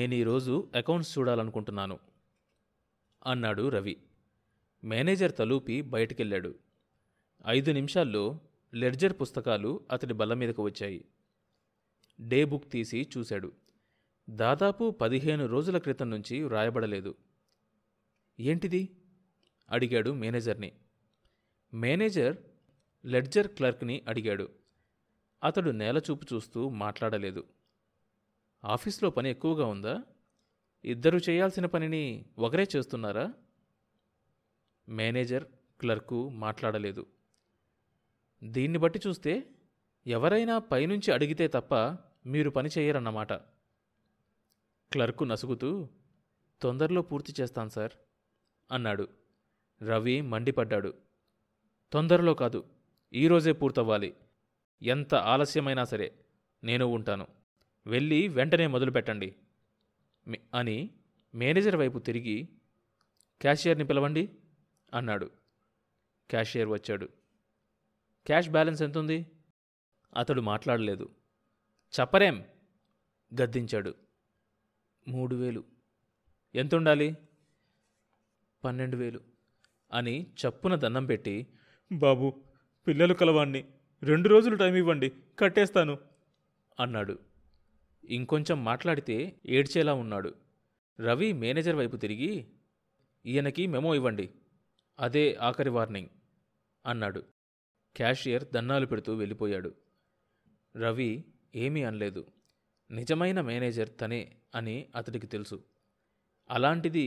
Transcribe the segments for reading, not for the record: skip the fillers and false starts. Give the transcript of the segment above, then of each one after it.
నేను ఈరోజు అకౌంట్స్ చూడాలనుకుంటున్నాను అన్నాడు రవి. మేనేజర్ తలూపి బయటికెళ్ళాడు. 5 నిమిషాల్లో లెడ్జర్ పుస్తకాలు అతడి బల్ల మీదకు వచ్చాయి. డే బుక్ తీసి చూశాడు. దాదాపు 15 రోజుల క్రితం నుంచి వ్రాయబడలేదు. ఏంటిది అడిగాడు మేనేజర్ని. మేనేజర్ లెడ్జర్ క్లర్క్ని అడిగాడు. అతడు నేలచూపు చూస్తూ మాట్లాడలేదు. ఆఫీస్లో పని ఎక్కువగా ఉందా? ఇద్దరు చేయాల్సిన పనిని ఒకరే చేస్తున్నారా? మేనేజర్ క్లర్కు మాట్లాడలేదు. దీన్ని బట్టి చూస్తే ఎవరైనా పైనుంచి అడిగితే తప్ప మీరు పని చేయరన్నమాట. క్లర్కు నసుగుతూ తొందరలో పూర్తి చేస్తాను సార్ అన్నాడు. రవి మండిపడ్డాడు. తొందరలో కాదు, ఈరోజే పూర్తవ్వాలి. ఎంత ఆలస్యమైనా సరే నేను ఉంటాను. వెళ్ళి వెంటనే మొదలుపెట్టండి అని మేనేజర్ వైపు తిరిగి క్యాషియర్ని పిలవండి అన్నాడు. క్యాషియర్ వచ్చాడు. క్యాష్ బ్యాలెన్స్ ఎంతుంది? అతడు మాట్లాడలేదు. చెప్పరేం గద్దించాడు. 3000. ఎంతుండాలి? 12,000 అని చప్పున దండం పెట్టి, బాబు పిల్లలు కలవాణ్ణి, 2 రోజులు టైం ఇవ్వండి, కట్టేస్తాను అన్నాడు. ఇంకొంచెం మాట్లాడితే ఏడ్చేలా ఉన్నాడు. రవి మేనేజర్ వైపు తిరిగి, ఈయనకి మెమో ఇవ్వండి, అదే ఆఖరి వార్నింగ్ అన్నాడు. క్యాషియర్ దన్నాలు పెడుతూ వెళ్ళిపోయాడు. రవి ఏమీ అనలేదు. నిజమైన మేనేజర్ తనే అని అతడికి తెలుసు. అలాంటిది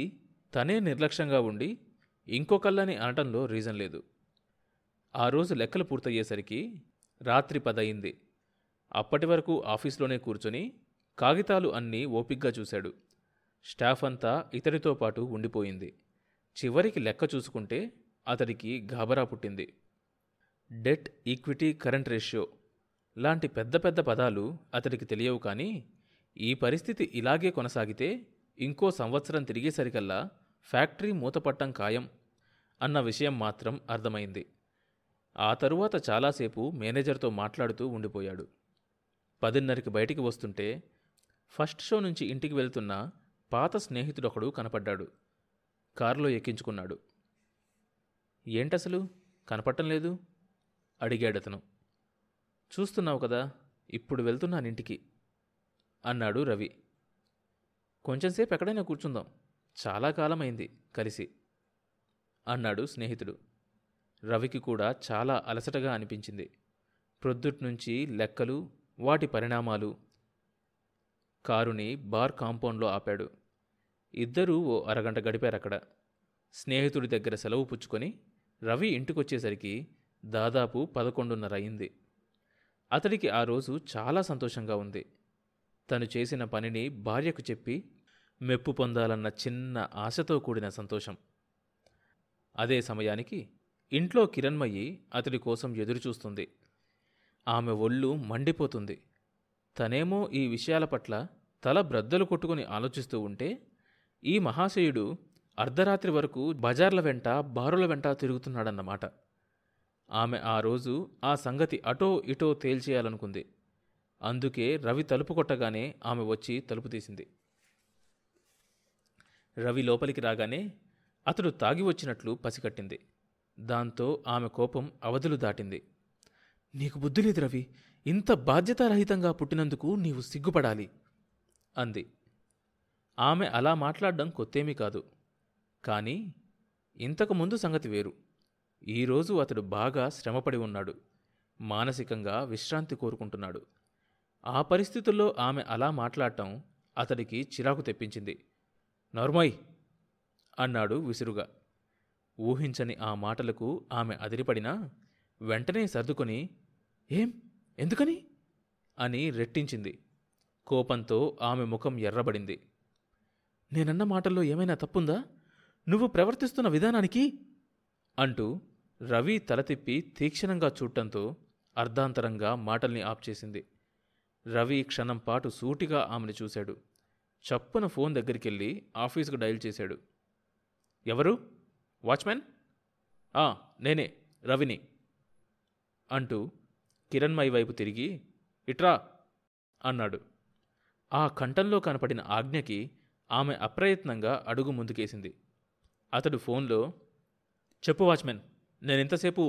తనే నిర్లక్ష్యంగా ఉండి ఇంకొకళ్ళని అనటంలో రీజన్ లేదు. ఆ రోజు లెక్కలు పూర్తయ్యేసరికి రాత్రి 10 అయింది. అప్పటి వరకు ఆఫీస్లోనే కూర్చొని కాగితాలు అన్నీ ఓపిగ్గా చూశాడు. స్టాఫ్ అంతా ఇతడితో పాటు ఉండిపోయింది. చివరికి లెక్క చూసుకుంటే అతడికి గాబరా పుట్టింది. డెట్, ఈక్విటీ, కరెంట్ రేషియో లాంటి పెద్ద పెద్ద పదాలు అతడికి తెలియవు. కానీ ఈ పరిస్థితి ఇలాగే కొనసాగితే ఇంకో సంవత్సరం తిరిగేసరికల్లా ఫ్యాక్టరీ మూతపట్టం ఖాయం అన్న విషయం మాత్రం అర్థమైంది. ఆ తరువాత చాలాసేపు మేనేజర్తో మాట్లాడుతూ ఉండిపోయాడు. 10:30కి బయటికి వస్తుంటే ఫస్ట్ షో నుంచి ఇంటికి వెళ్తున్న పాత స్నేహితుడొకడు కనపడ్డాడు. కారులో ఎక్కించుకున్నాడు. ఏంటసలు కనపడటం లేదు అడిగాడతను. చూస్తున్నావు కదా, ఇప్పుడు వెళ్తున్నానింటికి అన్నాడు రవి. కొంచెంసేపు ఎక్కడైనా కూర్చుందాం, చాలా కాలమైంది కలిసి అన్నాడు స్నేహితుడు. రవికి కూడా చాలా అలసటగా అనిపించింది. ప్రొద్దుట్నుంచి లెక్కలు, వాటి పరిణామాలు. కారుని బార్ కాంపౌండ్లో ఆపాడు. ఇద్దరూ ఓ అరగంట గడిపారక్కడ. స్నేహితుడి దగ్గర సెలవు పుచ్చుకొని రవి ఇంటికొచ్చేసరికి దాదాపు 11:30 అయింది. అతడికి ఆ రోజు చాలా సంతోషంగా ఉంది. తను చేసిన పనిని భార్యకు చెప్పి మెప్పు పొందాలన్న చిన్న ఆశతో కూడిన సంతోషం. అదే సమయానికి ఇంట్లో కిరణ్మయ్యి అతడి కోసం ఎదురుచూస్తుంది. ఆమె ఒళ్ళు మండిపోతుంది. తనేమో ఈ విషయాల పట్ల తల బ్రద్దలు కొట్టుకుని ఆలోచిస్తూ ఉంటే ఈ మహాశయుడు అర్ధరాత్రి వరకు బజార్ల వెంట బారుల వెంట తిరుగుతున్నాడన్నమాట. ఆమె ఆ రోజు ఆ సంగతి అటో ఇటో తేల్చేయాలనుకుంది. అందుకే రవి తలుపు కొట్టగానే ఆమె వచ్చి తలుపు తీసింది. రవి లోపలికి రాగానే అతడు తాగి వచ్చినట్లు పసికట్టింది. దాంతో ఆమె కోపం అవధులు దాటింది. నీకు బుద్ధి లేదు రవి, ఇంత బాధ్యతారహితంగా పుట్టినందుకు నీవు సిగ్గుపడాలి అంది. ఆమె అలా మాట్లాడడం కొత్తేమీ కాదు. కానీ ఇంతకుముందు సంగతి వేరు. ఈరోజు అతడు బాగా శ్రమపడి ఉన్నాడు. మానసికంగా విశ్రాంతి కోరుకుంటున్నాడు. ఆ పరిస్థితుల్లో ఆమె అలా మాట్లాడటం అతడికి చిరాకు తెప్పించింది. నర్మయ్ అన్నాడు విసురుగా. ఊహించని ఆ మాటలకు ఆమె అదిరిపడినా వెంటనే సర్దుకొని ఏం, ఎందుకని అని రెట్టించింది. కోపంతో ఆమె ముఖం ఎర్రబడింది. నేనన్న మాటల్లో ఏమైనా తప్పుందా? నువ్వు ప్రవర్తిస్తున్న విధానానికి అంటూ రవి తల తిప్పి తీక్షణంగా చూడటంతో అర్ధాంతరంగా మాటల్ని ఆప్చేసింది. రవి క్షణంపాటు సూటిగా ఆమెను చూశాడు. చప్పున ఫోన్ దగ్గరికెళ్ళి ఆఫీసుకు డైల్ చేశాడు. ఎవరు? వాచ్మెన్? నేనే రవిని అంటూ కిరణ్మయి వైపు తిరిగి ఇట్రా అన్నాడు. ఆ కంఠంలో కనపడిన ఆజ్ఞకి ఆమె అప్రయత్నంగా అడుగు ముందుకేసింది. అతడు ఫోన్లో, చెప్పు వాచ్మెన్, నేను ఇంతసేపు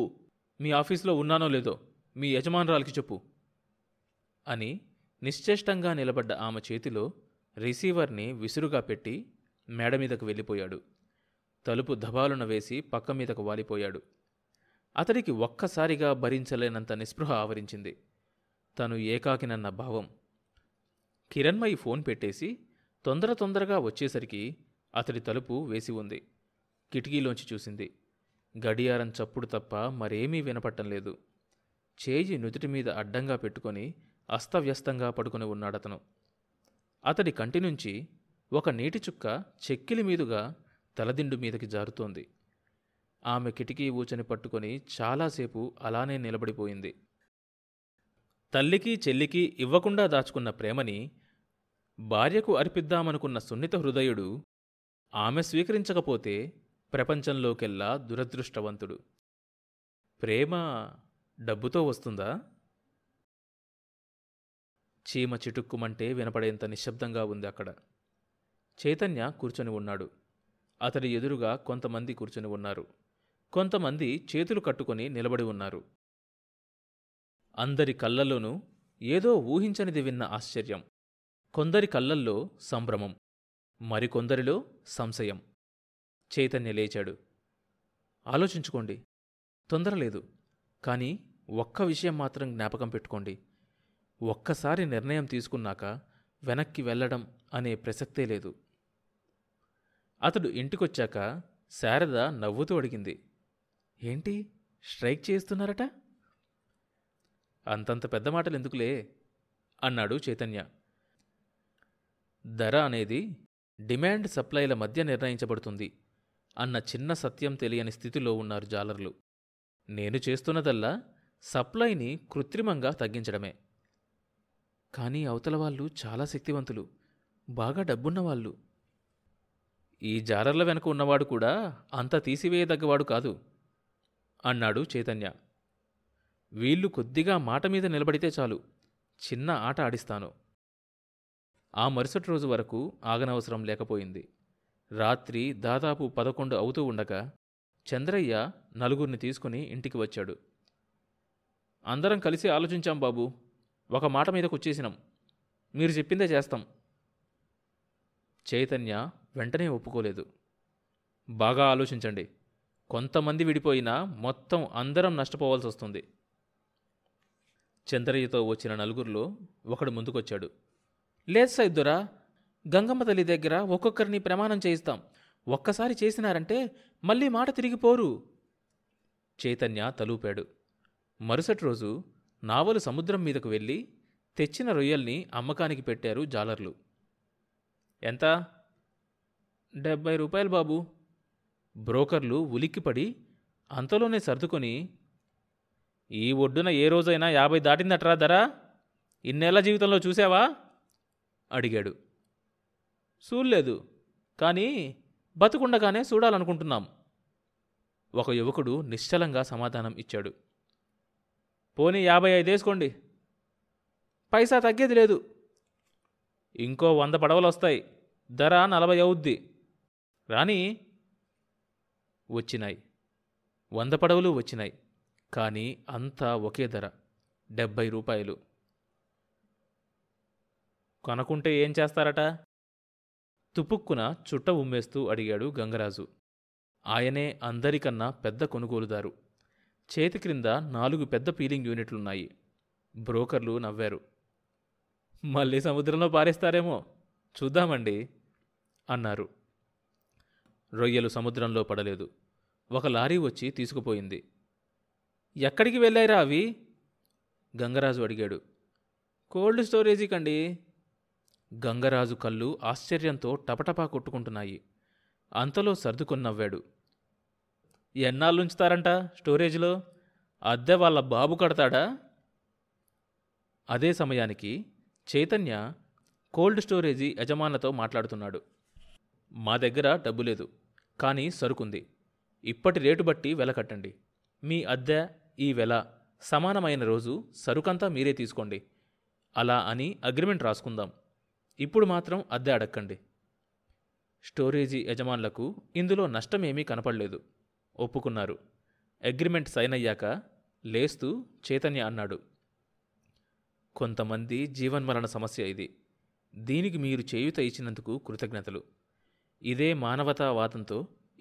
మీ ఆఫీస్లో ఉన్నానో లేదో మీ యజమానురాలికి చెప్పు అని నిశ్చేష్టంగా నిలబడ్డ ఆమె చేతిలో రిసీవర్ని విసురుగా పెట్టి మేడ మీదకు వెళ్ళిపోయాడు. తలుపు దబాలున వేసి పక్క మీదకు వాలిపోయాడు. అతడికి ఒక్కసారిగా భరించలేనంత నిస్పృహ ఆవరించింది. తను ఏకాకినన్న భావం. కిరణ్మయి ఫోన్ పెట్టేసి తొందరగా వచ్చేసరికి అతడి తలుపు వేసి ఉంది. కిటికీలోంచి చూసింది. గడియారం చప్పుడు తప్ప మరేమీ వినపట్టం లేదు. చేయి నుదుటి మీద అడ్డంగా పెట్టుకొని అస్తవ్యస్తంగా పడుకుని ఉన్నాడతను. అతడి కంటి నుంచి ఒక నీటి చుక్క చెక్కిలి మీదుగా తలదిండు మీదకి జారుతోంది. ఆమె కిటికీ ఊచని పట్టుకొని చాలాసేపు అలానే నిలబడిపోయింది. తల్లికి చెల్లికి ఇవ్వకుండా దాచుకున్న ప్రేమని భార్యకు అర్పిద్దామనుకున్న సున్నిత హృదయుడు ఆమె స్వీకరించకపోతే ప్రపంచంలోకెల్లా దురదృష్టవంతుడు. ప్రేమ డబ్బుతో వస్తుందా? చీమ చిటుక్కుమంటే వినపడేంత నిశ్శబ్దంగా ఉంది అక్కడ. చైతన్య కూర్చొని ఉన్నాడు. అతడి ఎదురుగా కొంతమంది కూర్చొని ఉన్నారు. కొంతమంది చేతులు కట్టుకొని నిలబడి ఉన్నారు. అందరి కళ్ళల్లోనూ ఏదో ఊహించనిది విన్న ఆశ్చర్యం, కొందరి కళ్ళల్లో సంభ్రమం, మరికొందరిలో సంశయం. చైతన్య లేచాడు. ఆలోచించుకోండి, తొందరలేదు, కానీ ఒక్క విషయం మాత్రం జ్ఞాపకం పెట్టుకోండి. ఒక్కసారి నిర్ణయం తీసుకున్నాక వెనక్కి వెళ్ళడం అనే ప్రసక్తే లేదు. అతడు ఇంటికొచ్చాక శారద నవ్వుతూ అడిగింది, ఏంటి స్ట్రైక్ చేస్తున్నారట? అంతంత పెద్ద మాటలు ఎందుకులే అన్నాడు చైతన్య. ధర అనేది డిమాండ్ సప్లైల మధ్య నిర్ణయించబడుతుంది అన్న చిన్న సత్యం తెలియని స్థితిలో ఉన్నారు జాలర్లు. నేను చేస్తున్నదల్లా సప్లైని కృత్రిమంగా తగ్గించడమే. కానీ అవతల వాళ్ళు చాలా శక్తివంతులు, బాగా డబ్బున్నవాళ్ళు. ఈ జాలర్ల వెనుక ఉన్నవాడు కూడా అంత తీసివేయదగ్గవాడు కాదు అన్నాడు చైతన్య. వీళ్ళు కొద్దిగా మాట మీద నిలబడితే చాలు, చిన్న ఆట ఆడిస్తాను. ఆ మరుసటి రోజు వరకు ఆగనవసరం లేకపోయింది. రాత్రి దాదాపు 11 అవుతూ ఉండగా చంద్రయ్య నలుగురిని తీసుకుని ఇంటికి వచ్చాడు. అందరం కలిసి ఆలోచించాం బాబు, ఒక మాట మీదకు వచ్చేసినాం, మీరు చెప్పిందే చేస్తాం. చైతన్య వెంటనే ఒప్పుకోలేదు. బాగా ఆలోచించండి, కొంతమంది విడిపోయినా మొత్తం అందరం నష్టపోవాల్సి వస్తుంది. చంద్రయ్యతో వచ్చిన నలుగురిలో ఒకడు ముందుకొచ్చాడు. లేదు సైద్దురా, గంగమ్మ తల్లి దగ్గర ఒక్కొక్కరిని ప్రమాణం చేయిస్తాం, ఒక్కసారి చేసినారంటే మళ్ళీ మాట తిరిగిపోరు. చైతన్య తలూపాడు. మరుసటి రోజు నావలు సముద్రం మీదకు వెళ్ళి తెచ్చిన రొయ్యల్ని అమ్మకానికి పెట్టారు జాలర్లు. ఎంత? 70 రూపాయలు బాబు. బ్రోకర్లు ఉలిక్కిపడి అంతలోనే సర్దుకొని, ఈ ఒడ్డున ఏ రోజైనా 50 దాటిందట్రా ధర, ఇన్నేళ్ల జీవితంలో చూసావా అడిగాడు. చూడలేదు, కానీ బతుకుండగానే చూడాలనుకుంటున్నాం, ఒక యువకుడు నిశ్చలంగా సమాధానం ఇచ్చాడు. పోనీ 55 వేసుకోండి, పైసా తగ్గేది లేదు, ఇంకో 100 పడవలు వస్తాయి, ధర 40 అవుద్ది, రాని. వచ్చినాయి. 100 పడవలు వచ్చినాయి, కానీ అంతా ఒకే ధర, 70 రూపాయలు. కనుకుంటే ఏం చేస్తారట? తుపుక్కున చుట్ట ఉమ్మేస్తూ అడిగాడు గంగరాజు. ఆయనే అందరికన్నా పెద్ద కొనుగోలుదారు. చేతి క్రింద 4 పెద్ద పీలింగ్ యూనిట్లున్నాయి. బ్రోకర్లు నవ్వారు. మళ్ళీ సముద్రంలో పారేస్తారేమో చూద్దామండి అన్నారు. రొయ్యలు సముద్రంలో పడలేదు. ఒక లారీ వచ్చి తీసుకుపోయింది. ఎక్కడికి వెళ్ళాయిరా అవి? గంగరాజు అడిగాడు. కోల్డ్ స్టోరేజీ కండి. గంగరాజు కళ్ళు ఆశ్చర్యంతో టపటపా కొట్టుకుంటున్నాయి. అంతలో సర్దుకొని నవ్వాడు. ఎన్నాళ్ళుంచుతారంట స్టోరేజ్లో? అద్దె వాళ్ళ బాబు కడతాడా? అదే సమయానికి చైతన్య కోల్డ్ స్టోరేజీ యజమానులతో మాట్లాడుతున్నాడు. మా దగ్గర డబ్బు లేదు, కానీ సరుకుంది, ఇప్పటి రేటు బట్టి వెల కట్టండి, మీ అద్దె ఈ వెల సమానమైన రోజు సరుకంతా మీరే తీసుకోండి, అలా అని అగ్రిమెంట్ రాసుకుందాం. ఇప్పుడు మాత్రం అద్దె అడక్కండి. స్టోరేజీ యజమానులకు ఇందులో నష్టమేమీ కనపడలేదు. ఒప్పుకున్నారు. అగ్రిమెంట్ సైన్ అయ్యాక లేస్తూ చైతన్య అన్నాడు, కొంతమంది జీవన్మరణ సమస్య ఇది. దీనికి మీరు చేయూత ఇచ్చినందుకు కృతజ్ఞతలు. ఇదే మానవతావాదంతో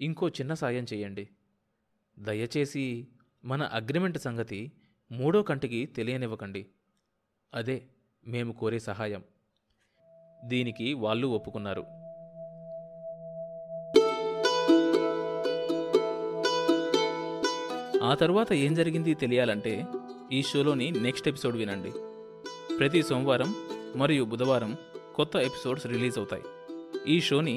ఇంకో చిన్న సాయం చేయండి. దయచేసి మన అగ్రిమెంట్ సంగతి మూడో కంటికి తెలియనివ్వకండి. అదే మేము కోరే సహాయం. దీనికి వాళ్ళు ఒప్పుకున్నారు. ఆ తర్వాత ఏం జరిగింది తెలియాలంటే ఈ షోలోని నెక్స్ట్ ఎపిసోడ్ వినండి. ప్రతి సోమవారం మరియు బుధవారం కొత్త ఎపిసోడ్స్ రిలీజ్ అవుతాయి. ఈ షోని